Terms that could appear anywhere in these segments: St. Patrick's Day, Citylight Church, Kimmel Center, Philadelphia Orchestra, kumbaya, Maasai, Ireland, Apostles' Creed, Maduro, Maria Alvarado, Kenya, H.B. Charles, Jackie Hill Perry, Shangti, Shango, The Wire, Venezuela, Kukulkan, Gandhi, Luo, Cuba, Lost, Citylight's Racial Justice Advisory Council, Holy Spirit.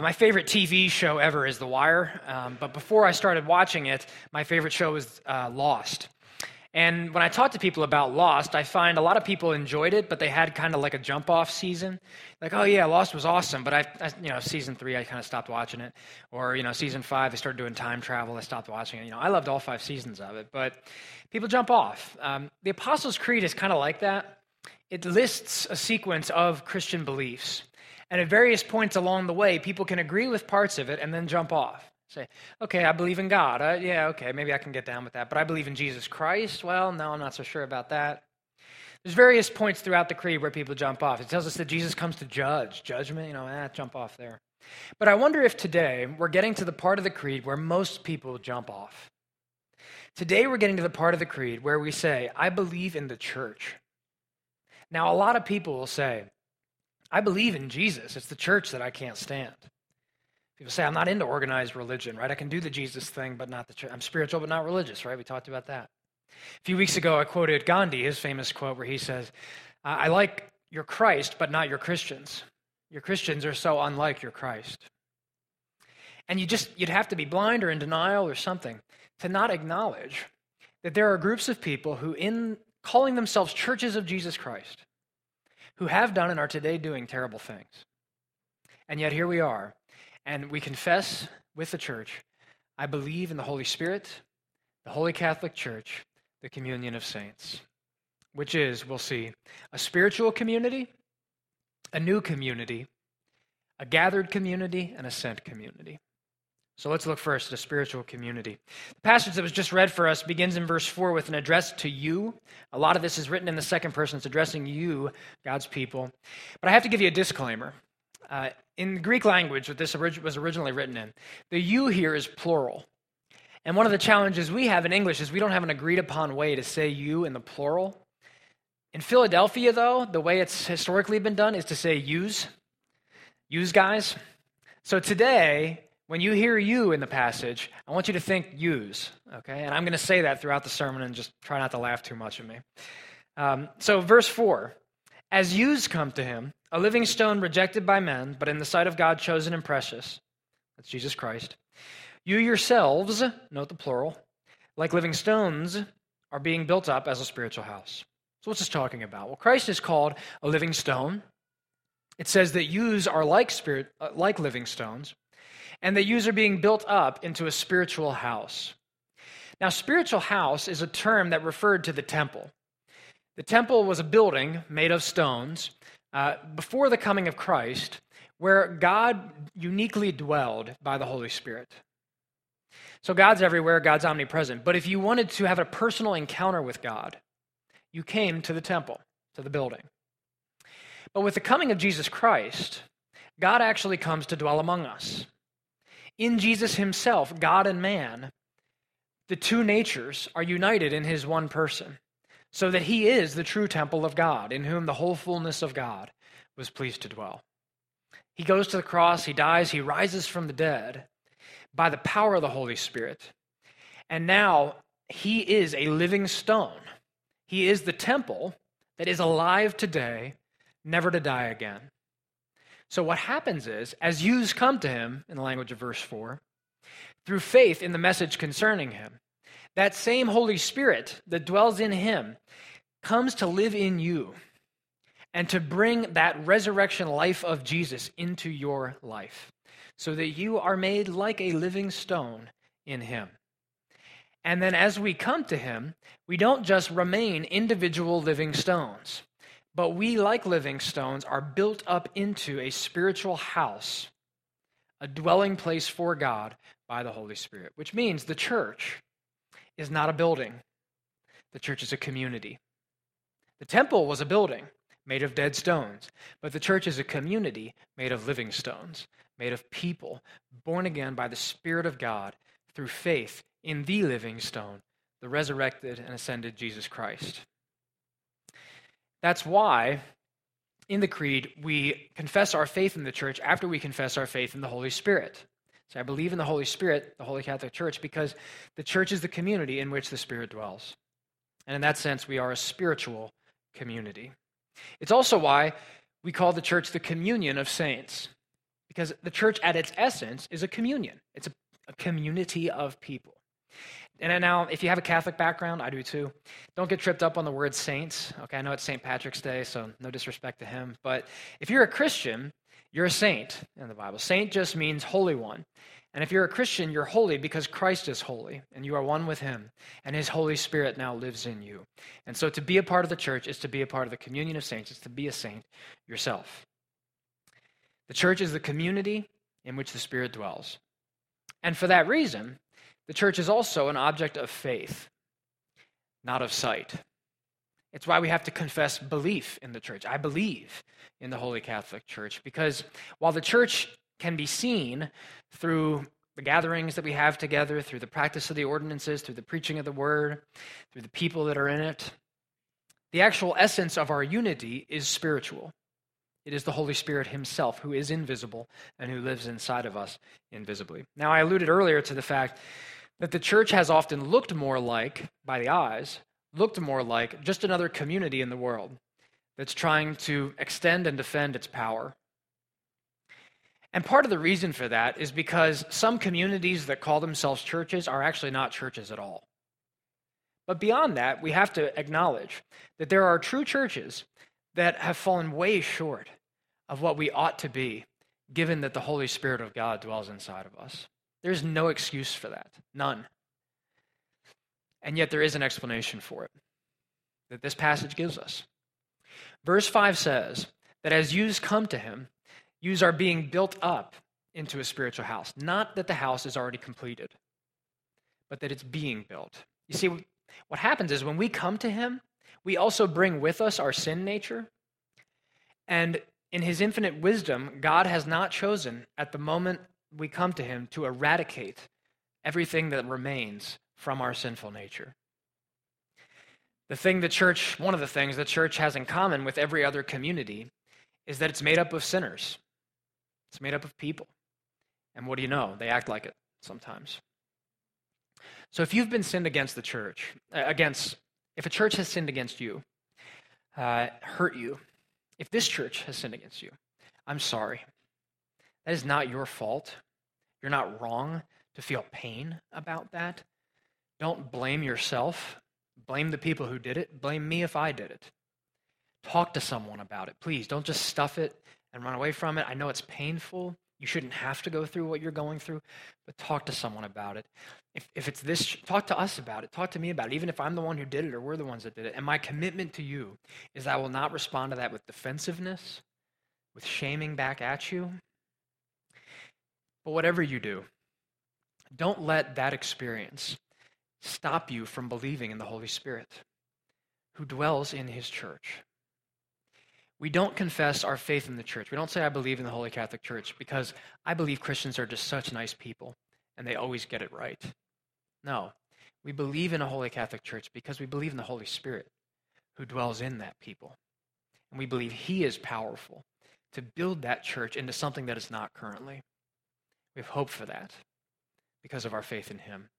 My favorite TV show ever is The Wire, but before I started watching it, my favorite show was Lost. And when I talk to people about Lost, I find a lot of people enjoyed it, but they had kind of like a jump-off season. Like, oh yeah, Lost was awesome, but I season 3, I kind of stopped watching it. Or, season 5, they started doing time travel, I stopped watching it. I loved all 5 seasons of it, but people jump off. The Apostles' Creed is kind of like that. It lists a sequence of Christian beliefs. And at various points along the way, people can agree with parts of it and then jump off. Say, okay, I believe in God. Maybe I can get down with that. But I believe in Jesus Christ. Well, no, I'm not so sure about that. There's various points throughout the creed where people jump off. It tells us that Jesus comes to judge. Judgment, jump off there. But I wonder if today we're getting to the part of the creed where most people jump off. Today we're getting to the part of the creed where we say, I believe in the church. Now, a lot of people will say, I believe in Jesus. It's the church that I can't stand. People say, I'm not into organized religion, right? I can do the Jesus thing, but not the church. I'm spiritual, but not religious, right? We talked about that. A few weeks ago, I quoted Gandhi, his famous quote where he says, I like your Christ, but not your Christians. Your Christians are so unlike your Christ. And you'd have to be blind or in denial or something to not acknowledge that there are groups of people who, in calling themselves churches of Jesus Christ, who have done and are today doing terrible things. And yet here we are, and we confess with the church, I believe in the Holy Spirit, the Holy Catholic Church, the communion of saints, which is, we'll see, a spiritual community, a new community, a gathered community, and a sent community. So let's look first at a spiritual community. The passage that was just read for us begins in verse 4 with an address to you. A lot of this is written in the second person. It's addressing you, God's people. But I have to give you a disclaimer. In the Greek language that this was originally written in, the you here is plural. And one of the challenges we have in English is we don't have an agreed-upon way to say you in the plural. In Philadelphia, though, the way it's historically been done is to say yous guys. So today, when you hear you in the passage, I want you to think yous, okay? And I'm going to say that throughout the sermon and just try not to laugh too much at me. So verse 4, as yous come to him, a living stone rejected by men, but in the sight of God chosen and precious, that's Jesus Christ, you yourselves, note the plural, like living stones are being built up as a spiritual house. So what's this talking about? Well, Christ is called a living stone. It says that yous are like living stones, and that yous are being built up into a spiritual house. Now, spiritual house is a term that referred to the temple. The temple was a building made of stones before the coming of Christ, where God uniquely dwelled by the Holy Spirit. So God's everywhere, God's omnipresent. But if you wanted to have a personal encounter with God, you came to the temple, to the building. But with the coming of Jesus Christ, God actually comes to dwell among us. In Jesus himself, God and man, the two natures are united in his one person, so that he is the true temple of God, in whom the whole fullness of God was pleased to dwell. He goes to the cross, he dies, he rises from the dead by the power of the Holy Spirit. And now he is a living stone. He is the temple that is alive today, never to die again. So what happens is, as yous come to him, in the language of verse 4, through faith in the message concerning him, that same Holy Spirit that dwells in him comes to live in you and to bring that resurrection life of Jesus into your life so that you are made like a living stone in him. And then as we come to him, we don't just remain individual living stones, but we, like living stones, are built up into a spiritual house, a dwelling place for God by the Holy Spirit, which means the church is not a building. The church is a community. The temple was a building made of dead stones, but the church is a community made of living stones, made of people born again by the Spirit of God through faith in the living stone, the resurrected and ascended Jesus Christ. That's why in the creed, we confess our faith in the church after we confess our faith in the Holy Spirit. So I believe in the Holy Spirit, the Holy Catholic Church, because the church is the community in which the Spirit dwells. And in that sense, we are a spiritual community. It's also why we call the church the communion of saints, because the church at its essence is a communion. It's a community of people. And now, if you have a Catholic background, I do too, don't get tripped up on the word saints. Okay, I know it's St. Patrick's Day, so no disrespect to him. But if you're a Christian, you're a saint in the Bible. Saint just means holy one. And if you're a Christian, you're holy because Christ is holy, and you are one with him, and his Holy Spirit now lives in you. And so to be a part of the church is to be a part of the communion of saints, is to be a saint yourself. The church is the community in which the Spirit dwells. And for that reason, the church is also an object of faith, not of sight. It's why we have to confess belief in the church. I believe in the Holy Catholic Church, because while the church can be seen through the gatherings that we have together, through the practice of the ordinances, through the preaching of the word, through the people that are in it, the actual essence of our unity is spiritual. It is the Holy Spirit himself who is invisible and who lives inside of us invisibly. Now, I alluded earlier to the fact that the church has often looked more like, by the eyes, looked more like just another community in the world that's trying to extend and defend its power. And part of the reason for that is because some communities that call themselves churches are actually not churches at all. But beyond that, we have to acknowledge that there are true churches that have fallen way short of what we ought to be, given that the Holy Spirit of God dwells inside of us. There's no excuse for that, none. And yet there is an explanation for it that this passage gives us. Verse 5 says that as youths come to him, youths are being built up into a spiritual house. Not that the house is already completed, but that it's being built. You see, what happens is when we come to him, we also bring with us our sin nature. And in his infinite wisdom, God has not chosen at the moment we come to him to eradicate everything that remains from our sinful nature. One of the things the church has in common with every other community is that it's made up of sinners. It's made up of people. And what do you know? They act like it sometimes. So if you've been sinned against the church, if a church has sinned against you, hurt you, if this church has sinned against you, I'm sorry. That is not your fault. You're not wrong to feel pain about that. Don't blame yourself. Blame the people who did it. Blame me if I did it. Talk to someone about it, please. Don't just stuff it and run away from it. I know it's painful. You shouldn't have to go through what you're going through, but talk to someone about it. If it's this, talk to us about it. Talk to me about it, even if I'm the one who did it or we're the ones that did it. And my commitment to you is that I will not respond to that with defensiveness, with shaming back at you. But whatever you do, don't let that experience stop you from believing in the Holy Spirit who dwells in his church. We don't confess our faith in the church. We don't say, I believe in the Holy Catholic Church, because I believe Christians are just such nice people, and they always get it right. No, we believe in a Holy Catholic Church because we believe in the Holy Spirit who dwells in that people. And we believe he is powerful to build that church into something that it's not currently. We have hope for that because of our faith in him.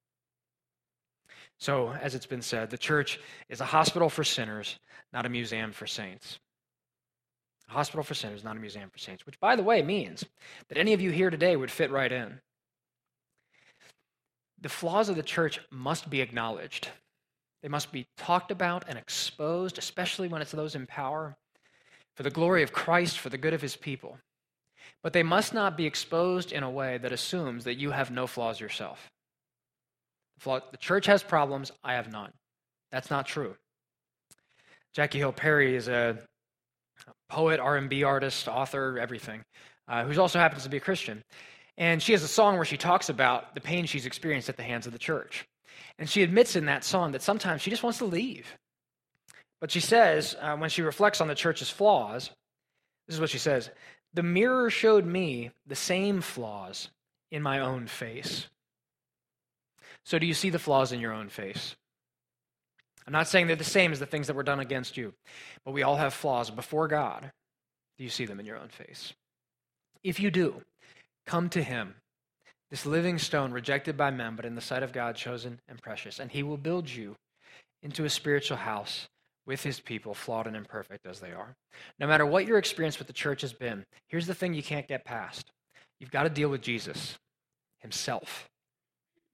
So, as it's been said, the church is a hospital for sinners, not a museum for saints. A hospital for sinners, not a museum for saints, which, by the way, means that any of you here today would fit right in. The flaws of the church must be acknowledged. They must be talked about and exposed, especially when it's those in power, for the glory of Christ, for the good of his people. But they must not be exposed in a way that assumes that you have no flaws yourself. The church has problems, I have none. That's not true. Jackie Hill Perry is a poet, R&B artist, author, everything, who also happens to be a Christian. And she has a song where she talks about the pain she's experienced at the hands of the church. And she admits in that song that sometimes she just wants to leave. But she says, when she reflects on the church's flaws, this is what she says: "The mirror showed me the same flaws in my own face." So do you see the flaws in your own face? I'm not saying they're the same as the things that were done against you, but we all have flaws before God. Do you see them in your own face? If you do, come to him, this living stone rejected by men, but in the sight of God chosen and precious, and he will build you into a spiritual house with his people, flawed and imperfect as they are. No matter what your experience with the church has been, here's the thing you can't get past. You've got to deal with Jesus himself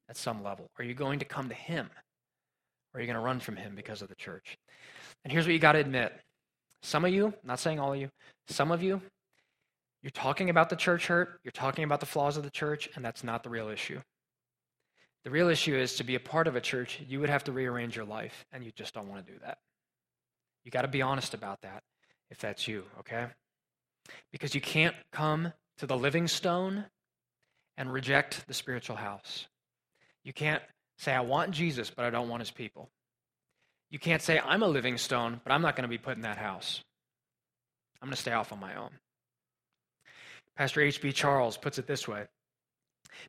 at some level. Are you going to come to him? Or are you going to run from him because of the church? And here's what you got to admit. Some of you, I'm not saying all of you, some of you, you're talking about the church hurt, you're talking about the flaws of the church, and that's not the real issue. The real issue is to be a part of a church, you would have to rearrange your life, and you just don't want to do that. You got to be honest about that, if that's you, okay? Because you can't come to the living stone and reject the spiritual house. You can't say, I want Jesus, but I don't want his people. You can't say, I'm a living stone, but I'm not going to be put in that house. I'm going to stay off on my own. Pastor H.B. Charles puts it this way.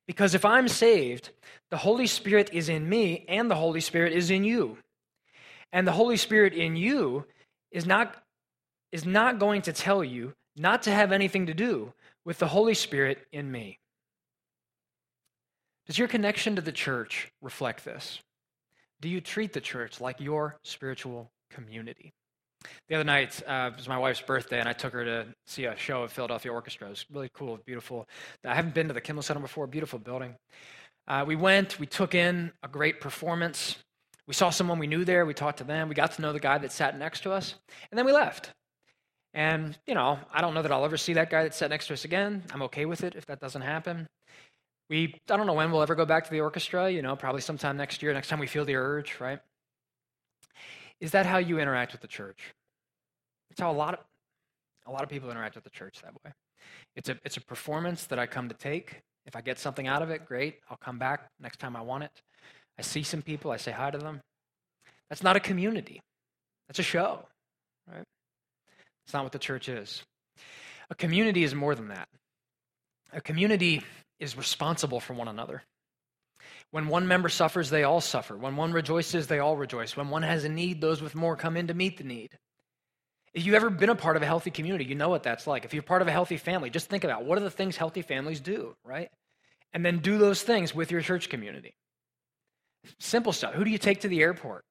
Because if I'm saved, the Holy Spirit is in me and the Holy Spirit is in you. And the Holy Spirit in you is not going to tell you not to have anything to do with the Holy Spirit in me. Does your connection to the church reflect this? Do you treat the church like your spiritual community? The other night, it was my wife's birthday, and I took her to see a show at Philadelphia Orchestra. It was really cool, beautiful. I haven't been to the Kimmel Center before, beautiful building. We took in a great performance. We saw someone we knew there, we talked to them, we got to know the guy that sat next to us, and then we left. And, you know, I don't know that I'll ever see that guy that sat next to us again. I'm okay with it if that doesn't happen. I don't know when we'll ever go back to the orchestra, you know, probably sometime next year, next time we feel the urge, right? Is that how you interact with the church? It's how a lot of people interact with the church that way. It's a performance that I come to take. If I get something out of it, great. I'll come back next time I want it. I see some people. I say hi to them. That's not a community. That's a show, right? It's not what the church is. A community is more than that. A community is responsible for one another. When one member suffers, they all suffer. When one rejoices, they all rejoice. When one has a need, those with more come in to meet the need. If you've ever been a part of a healthy community, you know what that's like. If you're part of a healthy family, just think about what are the things healthy families do, right? And then do those things with your church community. Simple stuff. Who do you take to the airport?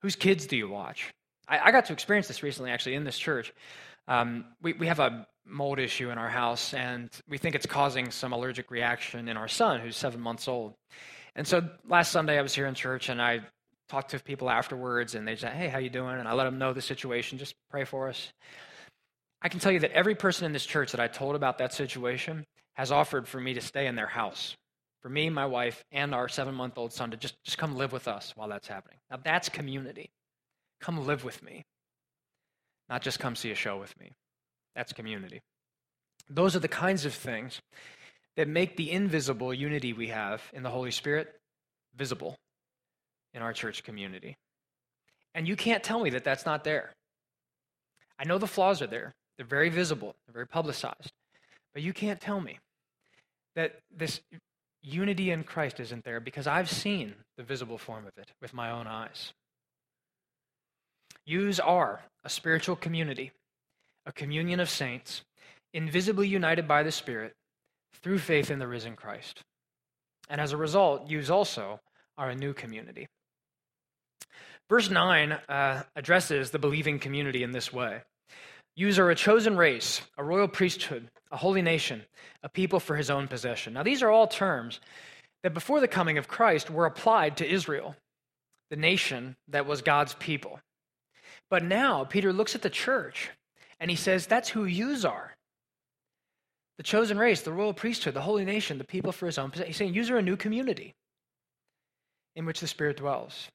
Whose kids do you watch? I got to experience this recently, actually, in this church. We have a mold issue in our house, and we think it's causing some allergic reaction in our son, who's 7 months old. And so last Sunday, I was here in church, and I talked to people afterwards, and they said, hey, how you doing? And I let them know the situation. Just pray for us. I can tell you that every person in this church that I told about that situation has offered for me to stay in their house, for me, my wife, and our 7-month-old son to just come live with us while that's happening. Now, that's community. Come live with me. Not just come see a show with me. That's community. Those are the kinds of things that make the invisible unity we have in the Holy Spirit visible in our church community. And you can't tell me that that's not there. I know the flaws are there. They're very visible. They're very publicized. But you can't tell me that this unity in Christ isn't there because I've seen the visible form of it with my own eyes. Yous are a spiritual community, a communion of saints, invisibly united by the Spirit through faith in the risen Christ. And as a result, yous also are a new community. Verse 9 addresses the believing community in this way. Yous are a chosen race, a royal priesthood, a holy nation, a people for his own possession. Now these are all terms that before the coming of Christ were applied to Israel, the nation that was God's people. But now Peter looks at the church and he says, that's who yous are. The chosen race, the royal priesthood, the holy nation, the people for his own possession. He's saying yous are a new community in which the Spirit dwells.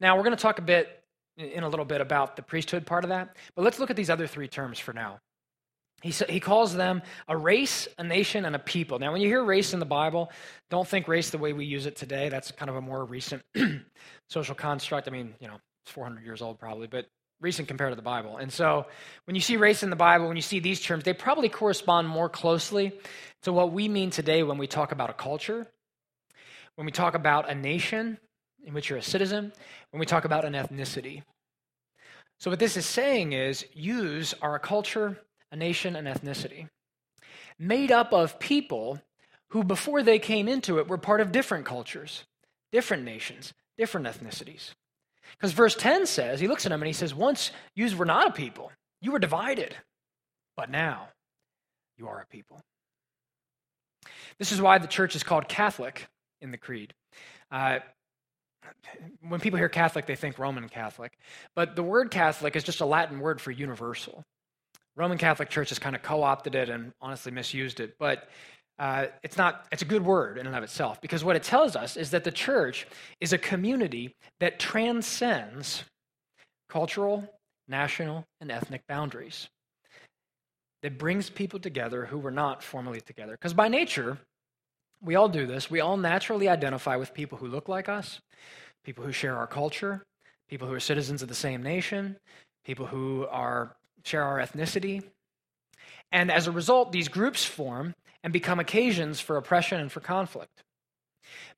Now we're going to talk a little bit about the priesthood part of that, but let's look at these other three terms for now. He calls them a race, a nation, and a people. Now when you hear race in the Bible, don't think race the way we use it today. That's kind of a more recent social construct. I mean, you know, it's 400 years old probably, but recent compared to the Bible. And so when you see race in the Bible, when you see these terms, they probably correspond more closely to what we mean today when we talk about a culture, when we talk about a nation in which you're a citizen, when we talk about an ethnicity. So what this is saying is, yous are a culture, a nation, an ethnicity, made up of people who before they came into it were part of different cultures, different nations, different ethnicities. Because verse 10 says, he looks at them and he says, once yous were not a people, you were divided, but now you are a people. This is why the church is called Catholic in the creed. When people hear Catholic, they think Roman Catholic. But the word Catholic is just a Latin word for universal. Roman Catholic Church has kind of co-opted it and honestly misused it. But it's a good word in and of itself, because what it tells us is that the church is a community that transcends cultural, national, and ethnic boundaries. That brings people together who were not formerly together. Because by nature, we all do this. We all naturally identify with people who look like us, people who share our culture, people who are citizens of the same nation, people who share our ethnicity. And as a result, these groups form and become occasions for oppression and for conflict.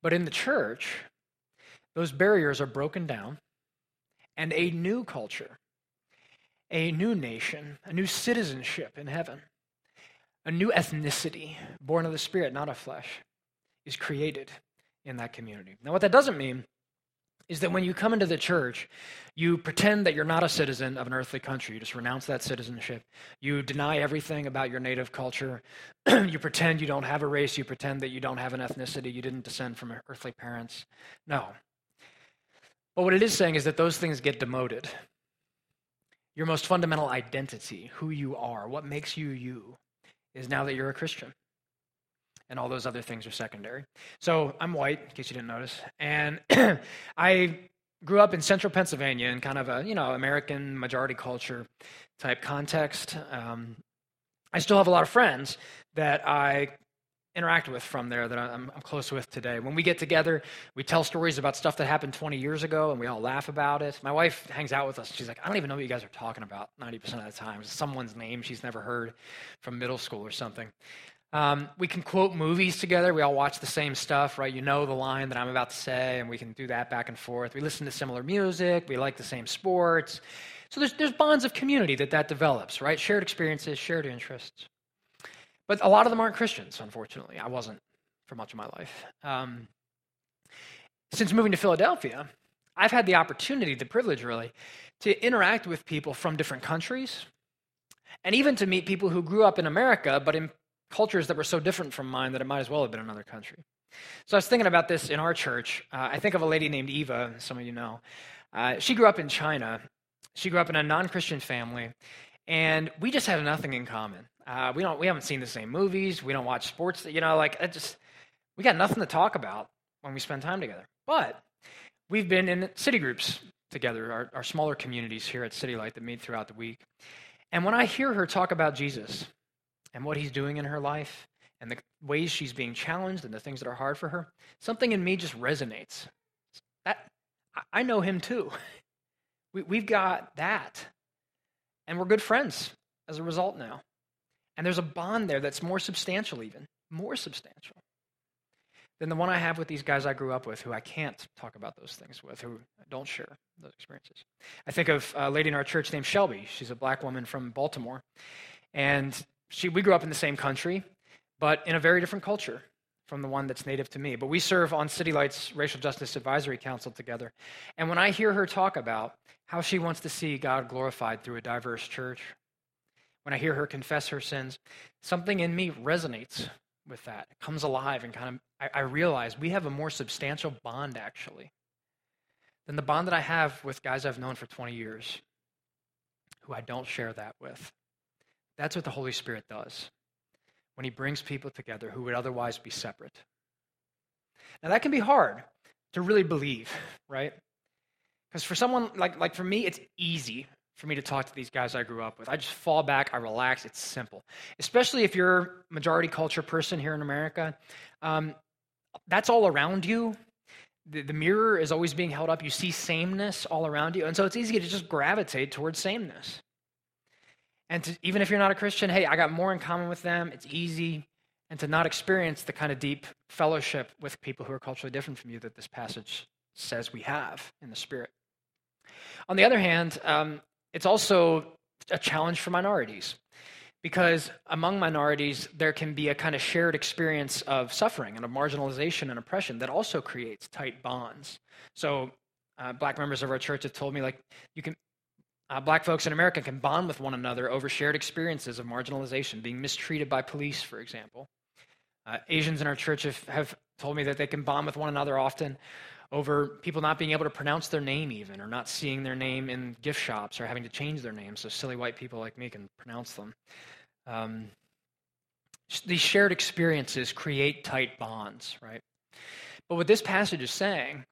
But in the church, those barriers are broken down, and a new culture, a new nation, a new citizenship in heaven, a new ethnicity, born of the Spirit, not of flesh, is created in that community. Now, what that doesn't mean is that when you come into the church, you pretend that you're not a citizen of an earthly country. You just renounce that citizenship. You deny everything about your native culture. You pretend you don't have a race. You pretend that you don't have an ethnicity. You didn't descend from earthly parents. No. But what it is saying is that those things get demoted. Your most fundamental identity, who you are, what makes you you, is now that you're a Christian. And all those other things are secondary. So I'm white, in case you didn't notice. And I grew up in central Pennsylvania in kind of a, American majority culture type context. I still have a lot of friends that I interact with from there that I'm close with today. When we get together, we tell stories about stuff that happened 20 years ago, and we all laugh about it. My wife hangs out with us. She's like, I don't even know what you guys are talking about 90% of the time. It's someone's name she's never heard from middle school or something. We can quote movies together. We all watch the same stuff, right? You know the line that I'm about to say, and we can do that back and forth. We listen to similar music. We like the same sports. So there's bonds of community that develops, right? Shared experiences, shared interests. But a lot of them aren't Christians, unfortunately. I wasn't for much of my life. Since moving to Philadelphia, I've had the opportunity, the privilege really, to interact with people from different countries, and even to meet people who grew up in America, but in cultures that were so different from mine that it might as well have been another country. So I was thinking about this in our church. I think of a lady named Eva, some of you know. She grew up in China. She grew up in a non-Christian family, and we just have nothing in common. We haven't seen the same movies. We don't watch sports. We got nothing to talk about when we spend time together. But we've been in city groups together, our smaller communities here at Citylight that meet throughout the week. And when I hear her talk about Jesus, and what he's doing in her life, and the ways she's being challenged, and the things that are hard for her, something in me just resonates. That I know him too. We've got that. And we're good friends as a result now. And there's a bond there that's more substantial than the one I have with these guys I grew up with, who I can't talk about those things with, who don't share those experiences. I think of a lady in our church named Shelby. She's a black woman from Baltimore. And we grew up in the same country, but in a very different culture from the one that's native to me. But we serve on Citylight's Racial Justice Advisory Council together. And when I hear her talk about how she wants to see God glorified through a diverse church, when I hear her confess her sins, something in me resonates with that. It comes alive, and I realize we have a more substantial bond, actually, than the bond that I have with guys I've known for 20 years who I don't share that with. That's what the Holy Spirit does when he brings people together who would otherwise be separate. Now, that can be hard to really believe, right? Because for someone like for me, it's easy for me to talk to these guys I grew up with. I just fall back, I relax, it's simple. Especially if you're a majority culture person here in America. That's all around you. The mirror is always being held up. You see sameness all around you. And so it's easy to just gravitate towards sameness. And even if you're not a Christian, hey, I got more in common with them. It's easy. And to not experience the kind of deep fellowship with people who are culturally different from you that this passage says we have in the Spirit. On the other hand, it's also a challenge for minorities, because among minorities, there can be a kind of shared experience of suffering and of marginalization and oppression that also creates tight bonds. So black members of our church have told me, black folks in America can bond with one another over shared experiences of marginalization, being mistreated by police, for example, Asians in our church have told me that they can bond with one another often over people not being able to pronounce their name even, or not seeing their name in gift shops, or having to change their name so silly white people like me can pronounce them. These shared experiences create tight bonds, right? But what this passage is saying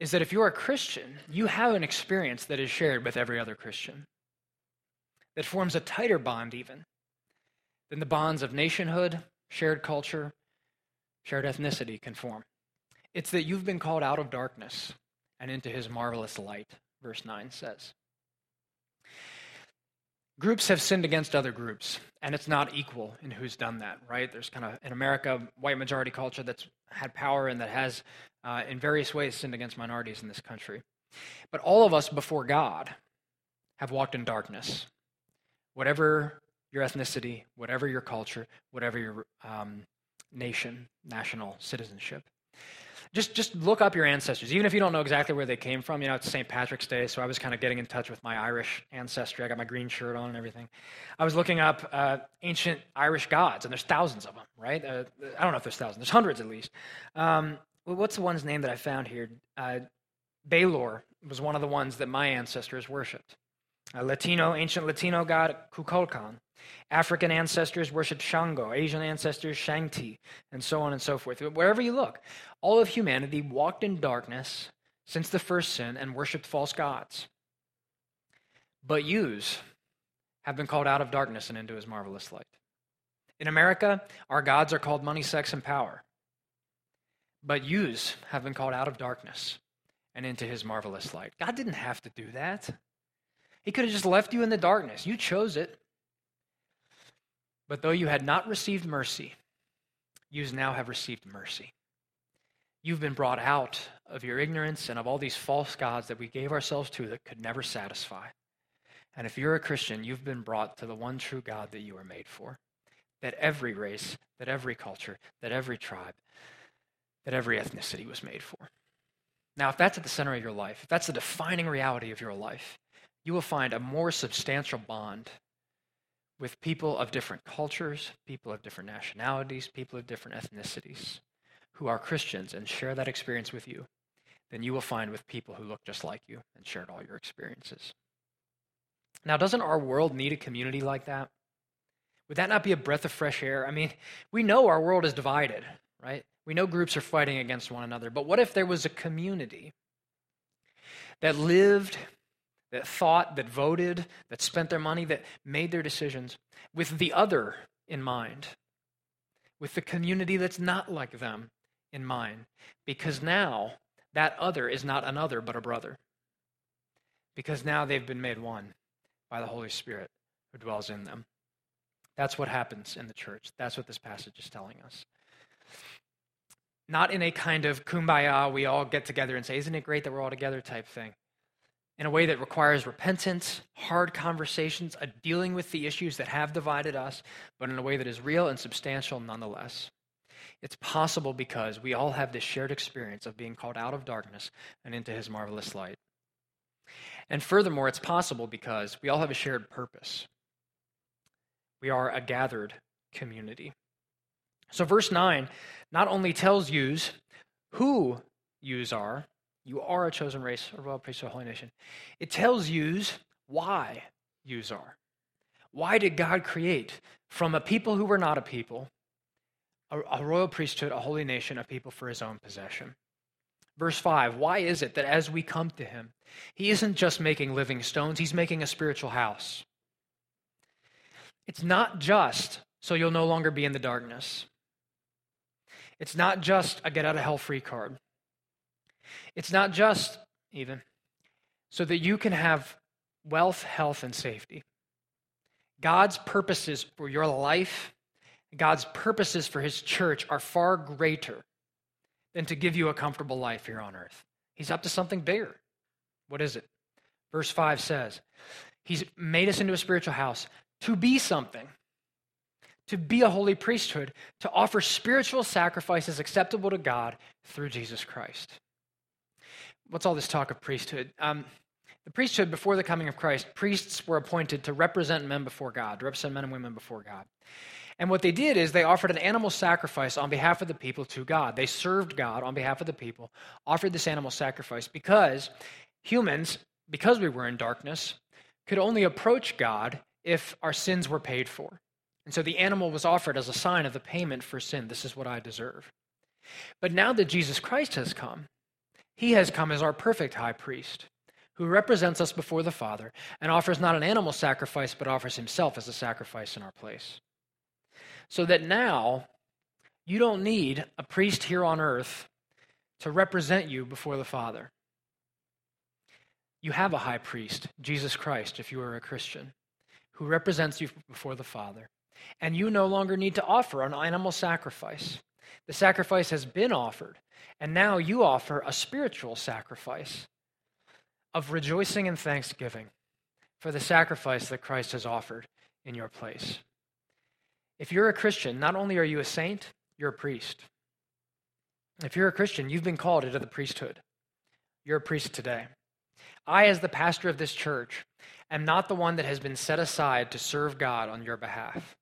is that if you're a Christian, you have an experience that is shared with every other Christian, that forms a tighter bond even than the bonds of nationhood, shared culture, shared ethnicity can form. It's that you've been called out of darkness and into his marvelous light, verse 9 says. Groups have sinned against other groups, and it's not equal in who's done that, right? There's kind of, in America, white majority culture that's had power and that has, in various ways, sinned against minorities in this country. But all of us before God have walked in darkness. Whatever your ethnicity, whatever your culture, whatever your national citizenship. Just look up your ancestors, even if you don't know exactly where they came from. You know, it's St. Patrick's Day, so I was kind of getting in touch with my Irish ancestry. I got my green shirt on and everything. I was looking up ancient Irish gods, and there's thousands of them, right? I don't know if there's thousands. There's hundreds at least. What's the one's name that I found here? Baylor was one of the ones that my ancestors worshipped. Ancient Latino god Kukulkan. African ancestors worshipped Shango, Asian ancestors Shangti, and so on and so forth. Wherever you look, all of humanity walked in darkness since the first sin and worshipped false gods. But yous have been called out of darkness and into his marvelous light. In America, our gods are called money, sex, and power. But yous have been called out of darkness and into his marvelous light. God didn't have to do that. He could have just left you in the darkness. You chose it. But though you had not received mercy, you now have received mercy. You've been brought out of your ignorance and of all these false gods that we gave ourselves to that could never satisfy. And if you're a Christian, you've been brought to the one true God that you were made for, that every race, that every culture, that every tribe, that every ethnicity was made for. Now, if that's at the center of your life, if that's the defining reality of your life, you will find a more substantial bond with people of different cultures, people of different nationalities, people of different ethnicities who are Christians and share that experience with you, than you will find with people who look just like you and shared all your experiences. Now, doesn't our world need a community like that? Would that not be a breath of fresh air? I mean, we know our world is divided, right? We know groups are fighting against one another, but what if there was a community that lived, that thought, that voted, that spent their money, that made their decisions with the other in mind, with the community that's not like them in mind? Because now that other is not another but a brother. Because now they've been made one by the Holy Spirit who dwells in them. That's what happens in the church. That's what this passage is telling us. Not in a kind of kumbaya, we all get together and say, isn't it great that we're all together type thing. In a way that requires repentance, hard conversations, a dealing with the issues that have divided us, but in a way that is real and substantial nonetheless. It's possible because we all have this shared experience of being called out of darkness and into his marvelous light. And furthermore, it's possible because we all have a shared purpose. We are a gathered community. So verse 9 not only tells yous who yous are, you are a chosen race, a royal priesthood, a holy nation. It tells yous why yous are. Why did God create from a people who were not a people, a royal priesthood, a holy nation, a people for his own possession? Verse 5, why is it that as we come to him, he isn't just making living stones, he's making a spiritual house. It's not just so you'll no longer be in the darkness. It's not just a get-out-of-hell-free card. It's not just, even, so that you can have wealth, health, and safety. God's purposes for your life, God's purposes for his church are far greater than to give you a comfortable life here on earth. He's up to something bigger. What is it? Verse 5 says, he's made us into a spiritual house to be something, to be a holy priesthood, to offer spiritual sacrifices acceptable to God through Jesus Christ. What's all this talk of priesthood? The priesthood, before the coming of Christ, priests were appointed to represent men before God, to represent men and women before God. And what they did is they offered an animal sacrifice on behalf of the people to God. They served God on behalf of the people, offered this animal sacrifice because humans, because we were in darkness, could only approach God if our sins were paid for. And so the animal was offered as a sign of the payment for sin. This is what I deserve. But now that Jesus Christ has come, he has come as our perfect high priest, who represents us before the Father and offers not an animal sacrifice, but offers himself as a sacrifice in our place. So that now you don't need a priest here on earth to represent you before the Father. You have a high priest, Jesus Christ, if you are a Christian, who represents you before the Father. And you no longer need to offer an animal sacrifice. The sacrifice has been offered, and now you offer a spiritual sacrifice of rejoicing and thanksgiving for the sacrifice that Christ has offered in your place. If you're a Christian, not only are you a saint, you're a priest. If you're a Christian, you've been called into the priesthood. You're a priest today. I, as the pastor of this church, am not the one that has been set aside to serve God on your behalf.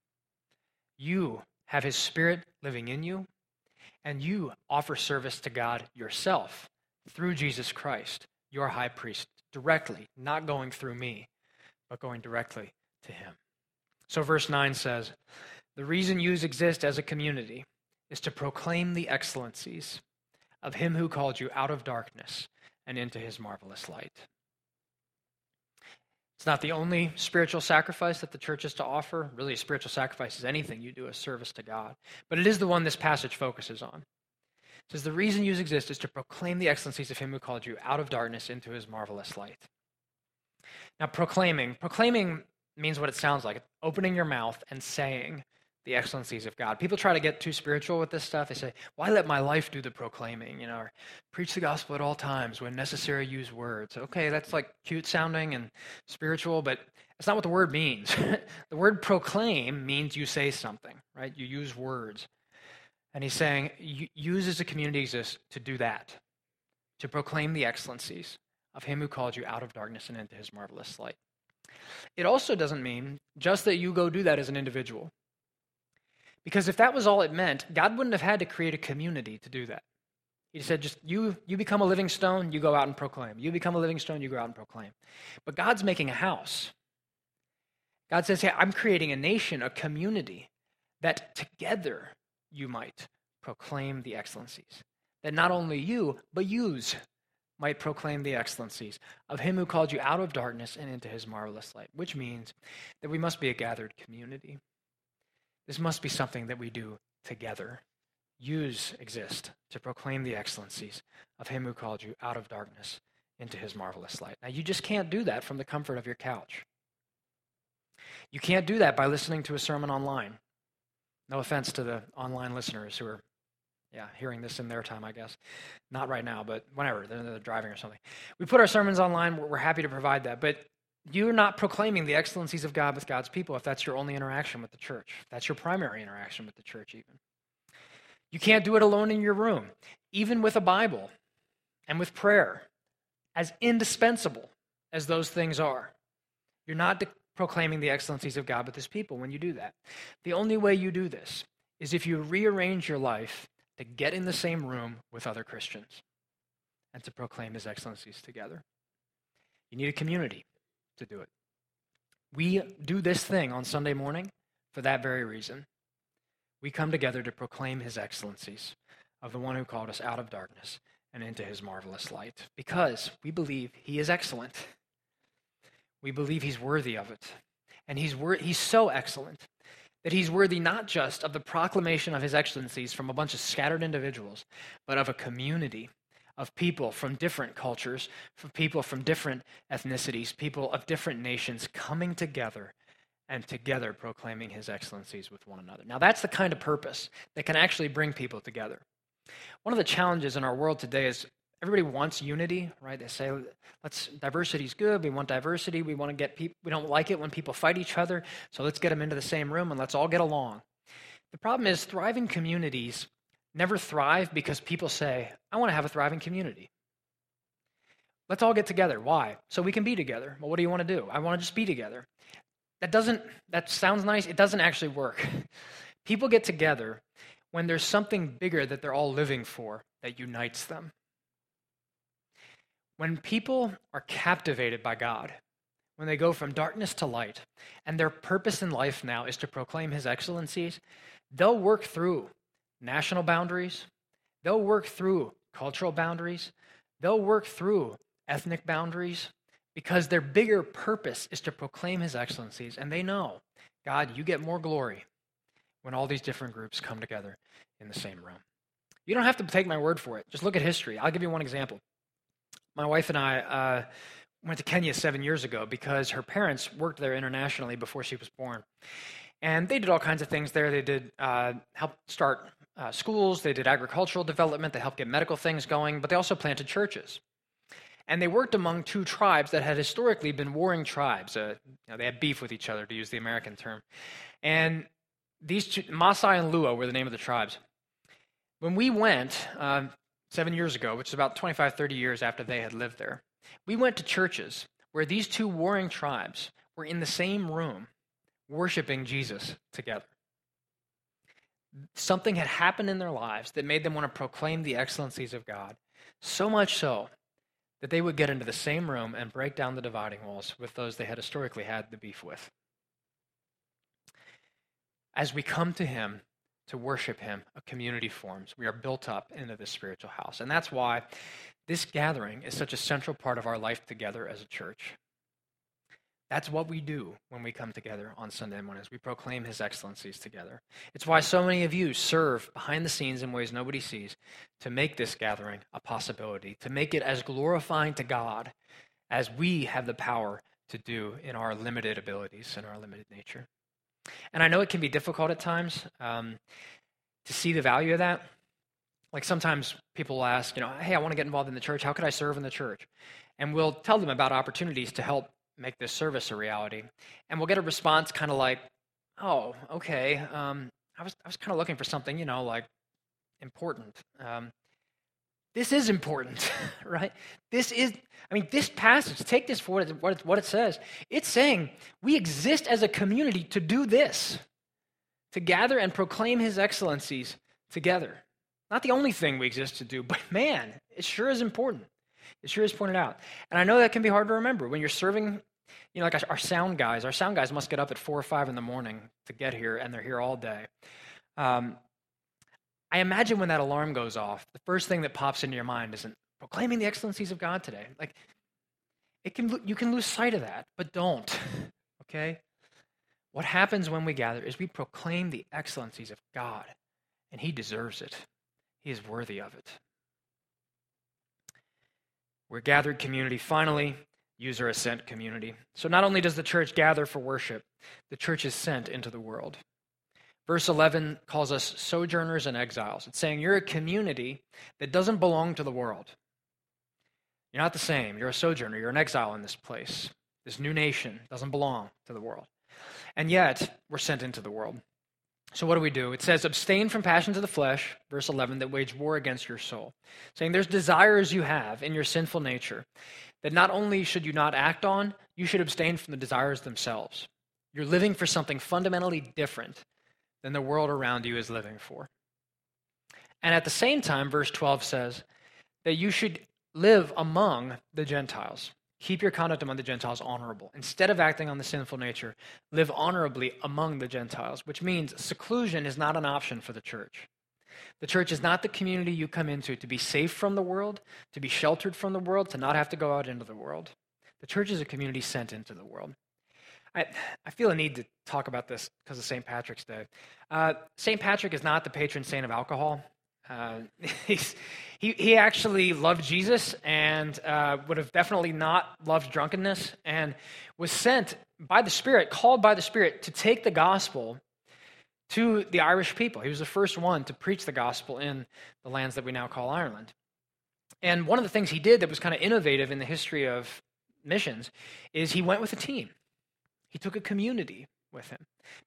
You have his Spirit living in you, and you offer service to God yourself through Jesus Christ, your high priest, directly, not going through me, but going directly to him. So verse 9 says, the reason you exist as a community is to proclaim the excellencies of him who called you out of darkness and into his marvelous light. It's not the only spiritual sacrifice that the church is to offer. Really, a spiritual sacrifice is anything you do as service to God. But it is the one this passage focuses on. It says, the reason you exist is to proclaim the excellencies of him who called you out of darkness into his marvelous light. Now, proclaiming means what it sounds like. It's opening your mouth and saying the excellencies of God. People try to get too spiritual with this stuff. They say, well, I let my life do the proclaiming, or preach the gospel at all times, when necessary, use words. Okay, that's like cute sounding and spiritual, but that's not what the word means. The word proclaim means you say something, right? You use words. And he's saying, use as a community exists to do that, to proclaim the excellencies of him who called you out of darkness and into his marvelous light. It also doesn't mean just that you go do that as an individual. Because if that was all it meant, God wouldn't have had to create a community to do that. He said, just you become a living stone, you go out and proclaim. You become a living stone, you go out and proclaim. But God's making a house. God says, hey, I'm creating a nation, a community, that together you might proclaim the excellencies. That not only you, but yous might proclaim the excellencies of him who called you out of darkness and into his marvelous light, which means that we must be a gathered community. This must be something that we do together. Yous exist to proclaim the excellencies of him who called you out of darkness into his marvelous light. Now, you just can't do that from the comfort of your couch. You can't do that by listening to a sermon online. No offense to the online listeners who are hearing this in their time, I guess. Not right now, but whenever. They're driving or something. We put our sermons online. We're happy to provide that, but you're not proclaiming the excellencies of God with God's people if that's your only interaction with the church. That's your primary interaction with the church, even. You can't do it alone in your room, even with a Bible and with prayer, as indispensable as those things are. You're not proclaiming the excellencies of God with his people when you do that. The only way you do this is if you rearrange your life to get in the same room with other Christians and to proclaim his excellencies together. You need a community to do it. We do this thing on Sunday morning for that very reason. We come together to proclaim his excellencies of the one who called us out of darkness and into his marvelous light, because we believe he is excellent. We believe he's worthy of it. And he's so excellent that he's worthy not just of the proclamation of his excellencies from a bunch of scattered individuals, but of a community of people from different cultures, from people from different ethnicities, people of different nations coming together and together proclaiming his excellencies with one another. Now, that's the kind of purpose that can actually bring people together. One of the challenges in our world today is everybody wants unity, right? They say, diversity's good, we want diversity, we want to get people, we don't like it when people fight each other, so let's get them into the same room and let's all get along. The problem is thriving communities never thrive because people say, I want to have a thriving community. Let's all get together. Why? So we can be together. Well, what do you want to do? I want to just be together. That sounds nice. It doesn't actually work People get together when there's something bigger that they're all living for that unites them. When people are captivated by God, when they go from darkness to light, and their purpose in life now is to proclaim His excellencies, they'll work through national boundaries, they'll work through cultural boundaries, they'll work through ethnic boundaries, because their bigger purpose is to proclaim His excellencies, and they know, God, you get more glory when all these different groups come together in the same room. You don't have to take my word for it. Just look at history. I'll give you one example. My wife and I went to Kenya 7 years ago because her parents worked there internationally before she was born. And they did all kinds of things there. They did help start schools. They did agricultural development. They helped get medical things going, but they also planted churches. And they worked among two tribes that had historically been warring tribes. They had beef with each other, to use the American term. And these two, Maasai and Luo, were the name of the tribes. When we went 7 years ago, which is about 25, 30 years after they had lived there, we went to churches where these two warring tribes were in the same room worshiping Jesus together. Something had happened in their lives that made them want to proclaim the excellencies of God, so much so that they would get into the same room and break down the dividing walls with those they had historically had the beef with. As we come to Him to worship Him, a community forms. We are built up into this spiritual house. And that's why this gathering is such a central part of our life together as a church. That's what we do when we come together on Sunday mornings. We proclaim His excellencies together. It's why so many of you serve behind the scenes in ways nobody sees to make this gathering a possibility, to make it as glorifying to God as we have the power to do in our limited abilities and our limited nature. And I know it can be difficult at times to see the value of that. Like sometimes people ask, hey, I want to get involved in the church. How could I serve in the church? And we'll tell them about opportunities to help make this service a reality. And we'll get a response kind of like, oh, okay, I was kind of looking for something, like important. This is important, right? This passage, take this for what it says. It's saying we exist as a community to do this, to gather and proclaim His excellencies together. Not the only thing we exist to do, but man, it sure is important. It sure is pointed out. And I know that can be hard to remember when you're serving, like our sound guys must get up at 4 or 5 in the morning to get here, and they're here all day. I imagine when that alarm goes off, the first thing that pops into your mind isn't proclaiming the excellencies of God today. Like, you can lose sight of that, but don't, okay? What happens when we gather is we proclaim the excellencies of God, and He deserves it. He is worthy of it. We're gathered community. Finally, user is sent community. So not only does the church gather for worship, the church is sent into the world. Verse 11 calls us sojourners and exiles. It's saying you're a community that doesn't belong to the world. You're not the same. You're a sojourner. You're an exile in this place. This new nation doesn't belong to the world. And yet, we're sent into the world. So what do we do? It says, abstain from passions of the flesh, verse 11, that wage war against your soul. Saying there's desires you have in your sinful nature that not only should you not act on, you should abstain from the desires themselves. You're living for something fundamentally different than the world around you is living for. And at the same time, verse 12 says that you should live among the Gentiles. Keep your conduct among the Gentiles honorable. Instead of acting on the sinful nature, live honorably among the Gentiles, which means seclusion is not an option for the church. The church is not the community you come into to be safe from the world, to be sheltered from the world, to not have to go out into the world. The church is a community sent into the world. I feel a need to talk about this because of St. Patrick's Day. St. Patrick is not the patron saint of alcohol. He actually loved Jesus and would have definitely not loved drunkenness, and was sent by the Spirit, called by the Spirit, to take the gospel to the Irish people. He was the first one to preach the gospel in the lands that we now call Ireland. And one of the things he did that was kind of innovative in the history of missions is he went with a team. He took a community with him,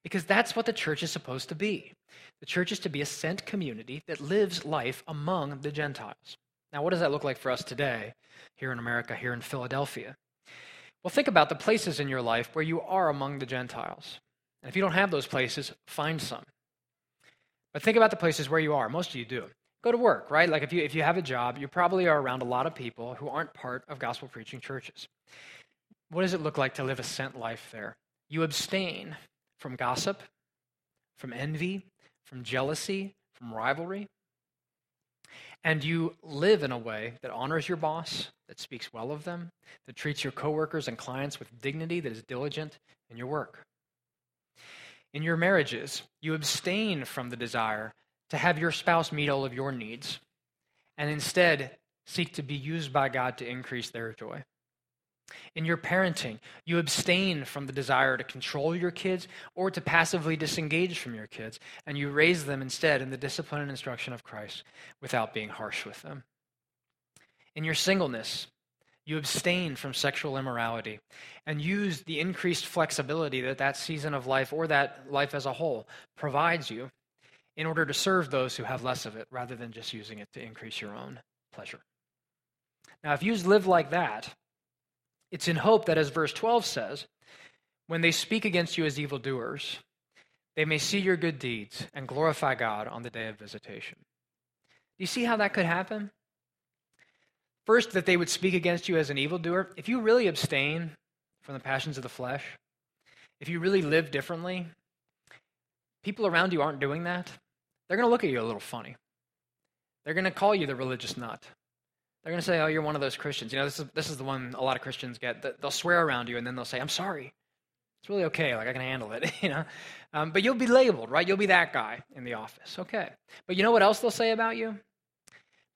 because that's what the church is supposed to be. The church is to be a sent community that lives life among the Gentiles. Now, what does that look like for us today here in America, here in Philadelphia? Well, think about the places in your life where you are among the Gentiles. And if you don't have those places, find some. But think about the places where you are. Most of you do. Go to work, right? Like if you have a job, you probably are around a lot of people who aren't part of gospel preaching churches. What does it look like to live a sent life there? You abstain from gossip, from envy, from jealousy, from rivalry. And you live in a way that honors your boss, that speaks well of them, that treats your coworkers and clients with dignity, that is diligent in your work. In your marriages, you abstain from the desire to have your spouse meet all of your needs, and instead seek to be used by God to increase their joy. In your parenting, you abstain from the desire to control your kids or to passively disengage from your kids, and you raise them instead in the discipline and instruction of Christ without being harsh with them. In your singleness, you abstain from sexual immorality and use the increased flexibility that that season of life or that life as a whole provides you in order to serve those who have less of it rather than just using it to increase your own pleasure. Now, if you live like that, it's in hope that, as verse 12 says, when they speak against you as evildoers, they may see your good deeds and glorify God on the day of visitation. Do you see how that could happen? First, that they would speak against you as an evildoer. If you really abstain from the passions of the flesh, if you really live differently, people around you aren't doing that. They're going to look at you a little funny. They're going to call you the religious nut. They're going to say, oh, you're one of those Christians. You know, this is the one a lot of Christians get. They'll swear around you, and then they'll say, I'm sorry. It's really okay. Like, I can handle it, you know. But you'll be labeled, right? You'll be that guy in the office. Okay. But you know what else they'll say about you?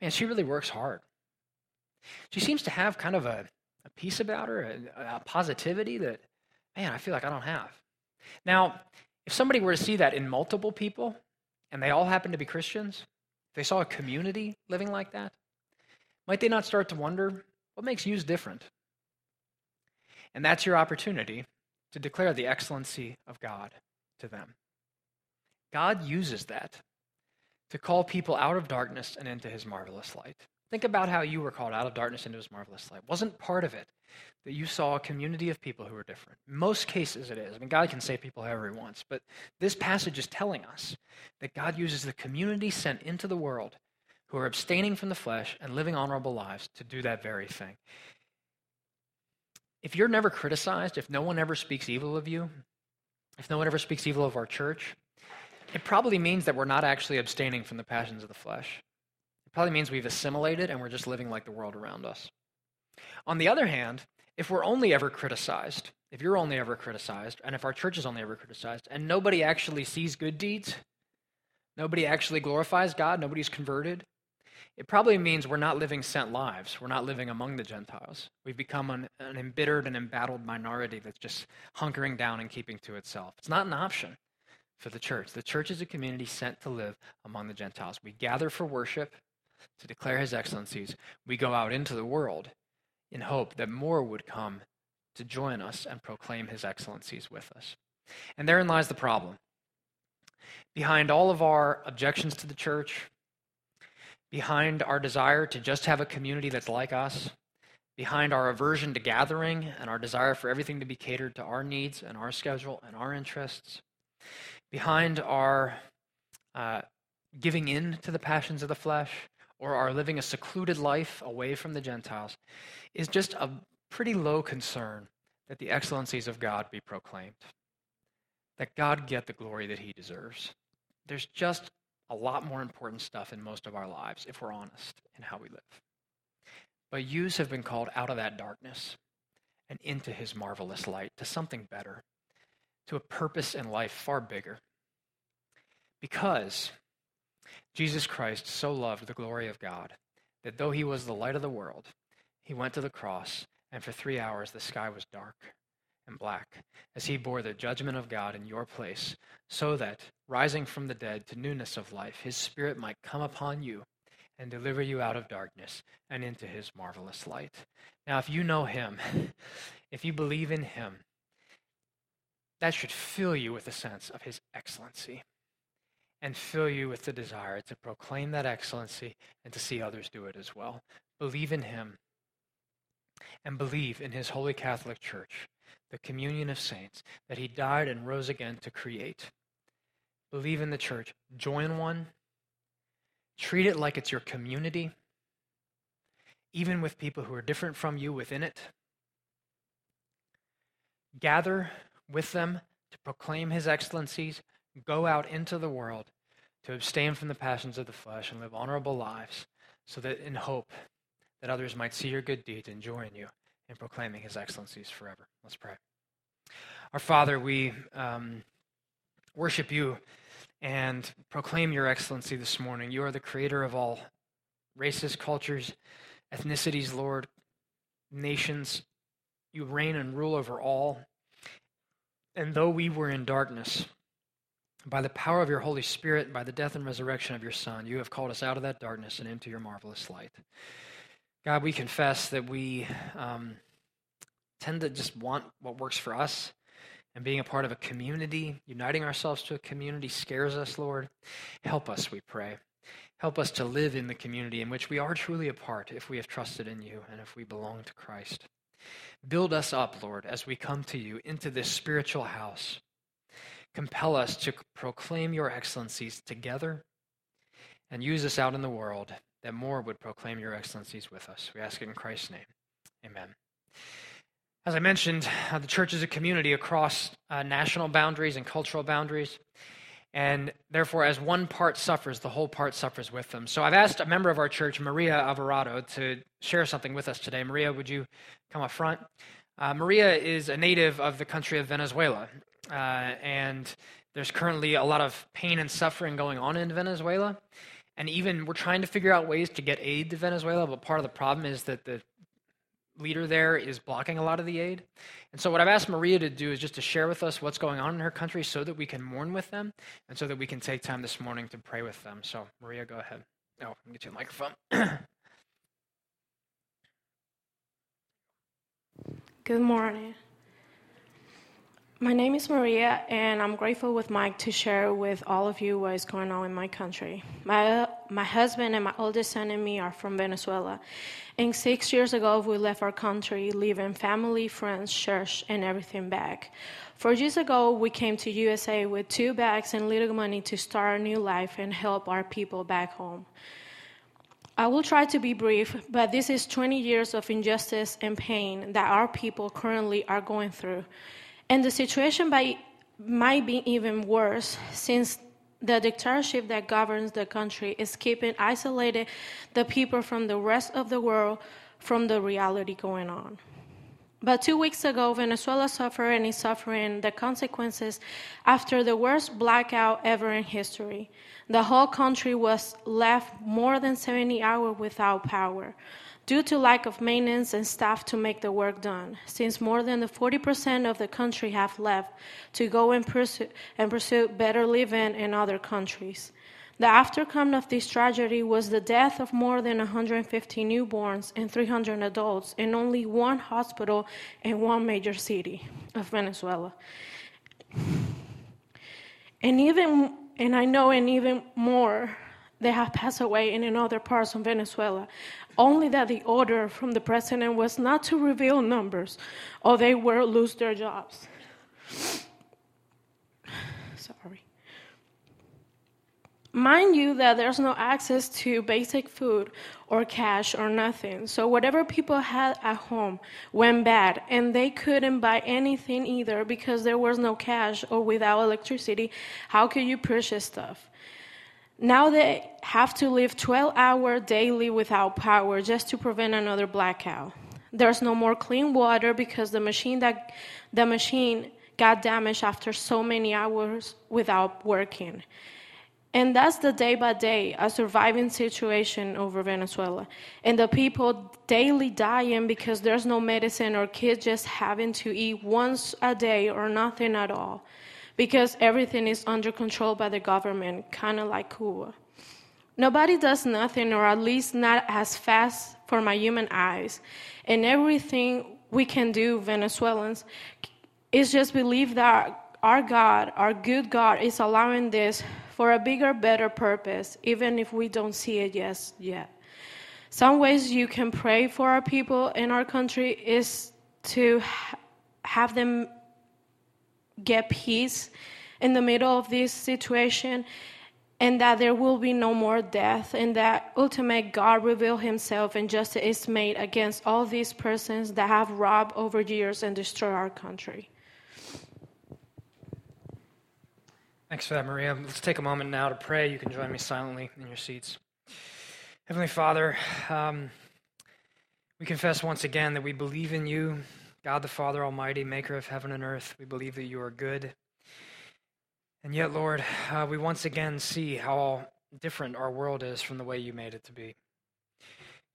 Man, she really works hard. She seems to have kind of a peace about her, a positivity that, man, I feel like I don't have. Now, if somebody were to see that in multiple people, and they all happen to be Christians, if they saw a community living like that, might they not start to wonder, what makes you different? And that's your opportunity to declare the excellency of God to them. God uses that to call people out of darkness and into his marvelous light. Think about how you were called out of darkness into his marvelous light. Wasn't part of it that you saw a community of people who were different? In most cases it is. I mean, God can save people however he wants, but this passage is telling us that God uses the community sent into the world who are abstaining from the flesh and living honorable lives to do that very thing. If you're never criticized, if no one ever speaks evil of you, if no one ever speaks evil of our church, it probably means that we're not actually abstaining from the passions of the flesh. It probably means we've assimilated and we're just living like the world around us. On the other hand, if we're only ever criticized, if you're only ever criticized, and if our church is only ever criticized, and nobody actually sees good deeds, nobody actually glorifies God, nobody's converted, it probably means we're not living sent lives. We're not living among the Gentiles. We've become an embittered and embattled minority that's just hunkering down and keeping to itself. It's not an option for the church. The church is a community sent to live among the Gentiles. We gather for worship to declare his excellencies. We go out into the world in hope that more would come to join us and proclaim his excellencies with us. And therein lies the problem. Behind all of our objections to the church, behind our desire to just have a community that's like us, behind our aversion to gathering and our desire for everything to be catered to our needs and our schedule and our interests, behind our giving in to the passions of the flesh or our living a secluded life away from the Gentiles, is just a pretty low concern that the excellencies of God be proclaimed, that God get the glory that he deserves. There's just a lot more important stuff in most of our lives, if we're honest in how we live. But you have been called out of that darkness and into his marvelous light, to something better, to a purpose in life far bigger. Because Jesus Christ so loved the glory of God that though he was the light of the world, he went to the cross, and for 3 hours the sky was dark and black, as he bore the judgment of God in your place, so that, rising from the dead to newness of life, his Spirit might come upon you and deliver you out of darkness and into his marvelous light. Now, if you know him, if you believe in him, that should fill you with a sense of his excellency and fill you with the desire to proclaim that excellency and to see others do it as well. Believe in him and believe in his Holy Catholic Church, the communion of saints, that he died and rose again to create, believe in the church, join one, treat it like it's your community, even with people who are different from you within it. Gather with them to proclaim his excellencies, go out into the world to abstain from the passions of the flesh and live honorable lives, so that in hope that others might see your good deeds and join you in proclaiming his excellencies forever. Let's pray. Our Father, we worship you and proclaim your excellency this morning. You are the creator of all races, cultures, ethnicities, Lord, nations. You reign and rule over all. And though we were in darkness, by the power of your Holy Spirit, by the death and resurrection of your Son, you have called us out of that darkness and into your marvelous light. God, we confess that we tend to just want what works for us, and being a part of a community, uniting ourselves to a community scares us, Lord. Help us, we pray. Help us to live in the community in which we are truly a part if we have trusted in you and if we belong to Christ. Build us up, Lord, as we come to you into this spiritual house. Compel us to proclaim your excellencies together and use us out in the world that more would proclaim your excellencies with us. We ask it in Christ's name. Amen. As I mentioned, the church is a community across national boundaries and cultural boundaries, and therefore, as one part suffers, the whole part suffers with them. So I've asked a member of our church, Maria Alvarado, to share something with us today. Maria, would you come up front? Maria is a native of the country of Venezuela. And there's currently a lot of pain and suffering going on in Venezuela. And even we're trying to figure out ways to get aid to Venezuela, but part of the problem is that the leader there is blocking a lot of the aid. And so what I've asked Maria to do is just to share with us what's going on in her country so that we can mourn with them and so that we can take time this morning to pray with them. So Maria, go ahead. Oh, I'll get you a microphone. Good morning. My name is Maria, and I'm grateful with Mike to share with all of you what is going on in my country. My husband and my oldest son and me are from Venezuela, and 6 years ago we left our country, leaving family, friends, church, and everything back. 4 years ago we came to USA with 2 bags and little money to start a new life and help our people back home. I will try to be brief, but this is 20 years of injustice and pain that our people currently are going through. And the situation might be even worse since the dictatorship that governs the country is keeping isolated the people from the rest of the world from the reality going on. But 2 weeks ago, Venezuela suffered and is suffering the consequences after the worst blackout ever in history. The whole country was left more than 70 hours without power, due to lack of maintenance and staff to make the work done, since more than 40% of the country have left to go and pursue better living in other countries. The aftermath of this tragedy was the death of more than 150 newborns and 300 adults in only one hospital in one major city of Venezuela. And even more, they have passed away in another parts of Venezuela, only that the order from the president was not to reveal numbers, or they will lose their jobs. Sorry. Mind you that there's no access to basic food or cash or nothing, so whatever people had at home went bad, and they couldn't buy anything either because there was no cash, or without electricity, how could you purchase stuff? Now they have to live 12-hour daily without power just to prevent another blackout. There's no more clean water because the machine got damaged after so many hours without working. And that's the day-by-day, a surviving situation over Venezuela. And the people daily dying because there's no medicine, or kids just having to eat once a day or nothing at all, because everything is under control by the government, kind of like Cuba. Nobody does nothing, or at least not as fast for my human eyes. And everything we can do, Venezuelans, is just believe that our God, our good God, is allowing this for a bigger, better purpose, even if we don't see it yet. Some ways you can pray for our people in our country is to have them get peace in the middle of this situation, and that there will be no more death, and that ultimately God reveal himself and justice is made against all these persons that have robbed over years and destroyed our country. Thanks for that, Maria. Let's take a moment now to pray. You can join me silently in your seats. Heavenly Father, we confess once again that we believe in you, God the Father Almighty, maker of heaven and earth. We believe that you are good. And yet, Lord, we once again see how different our world is from the way you made it to be.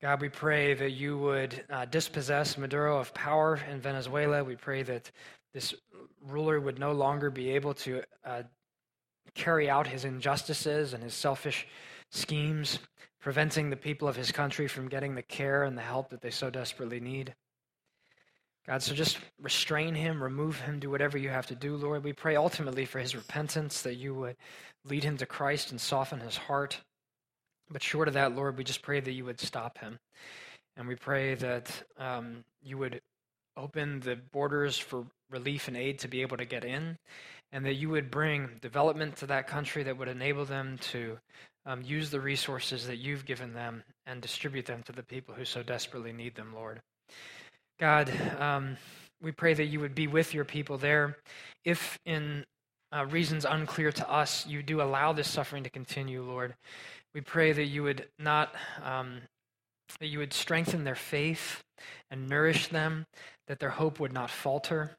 God, we pray that you would dispossess Maduro of power in Venezuela. We pray that this ruler would no longer be able to carry out his injustices and his selfish schemes, preventing the people of his country from getting the care and the help that they so desperately need. God, so just restrain him, remove him, do whatever you have to do, Lord. We pray ultimately for his repentance, that you would lead him to Christ and soften his heart. But short of that, Lord, we just pray that you would stop him. And we pray that you would open the borders for relief and aid to be able to get in, and that you would bring development to that country that would enable them to use the resources that you've given them and distribute them to the people who so desperately need them, Lord. God, we pray that you would be with your people there. If in reasons unclear to us, you do allow this suffering to continue, Lord, we pray that you would not... that you would strengthen their faith and nourish them, that their hope would not falter,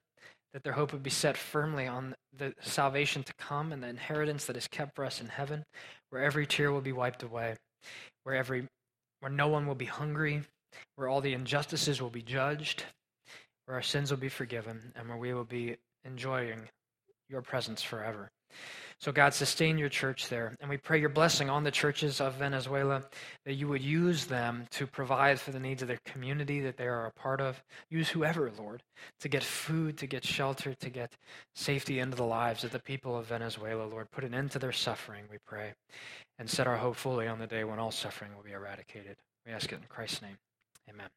that their hope would be set firmly on the salvation to come and the inheritance that is kept for us in heaven, where every tear will be wiped away, where no one will be hungry, where all the injustices will be judged, where our sins will be forgiven, and where we will be enjoying your presence forever. So God, sustain your church there, and we pray your blessing on the churches of Venezuela, that you would use them to provide for the needs of their community that they are a part of. Use whoever, Lord, to get food, to get shelter, to get safety into the lives of the people of Venezuela, Lord. Put an end to their suffering, we pray, and set our hope fully on the day when all suffering will be eradicated. We ask it in Christ's name. Amen.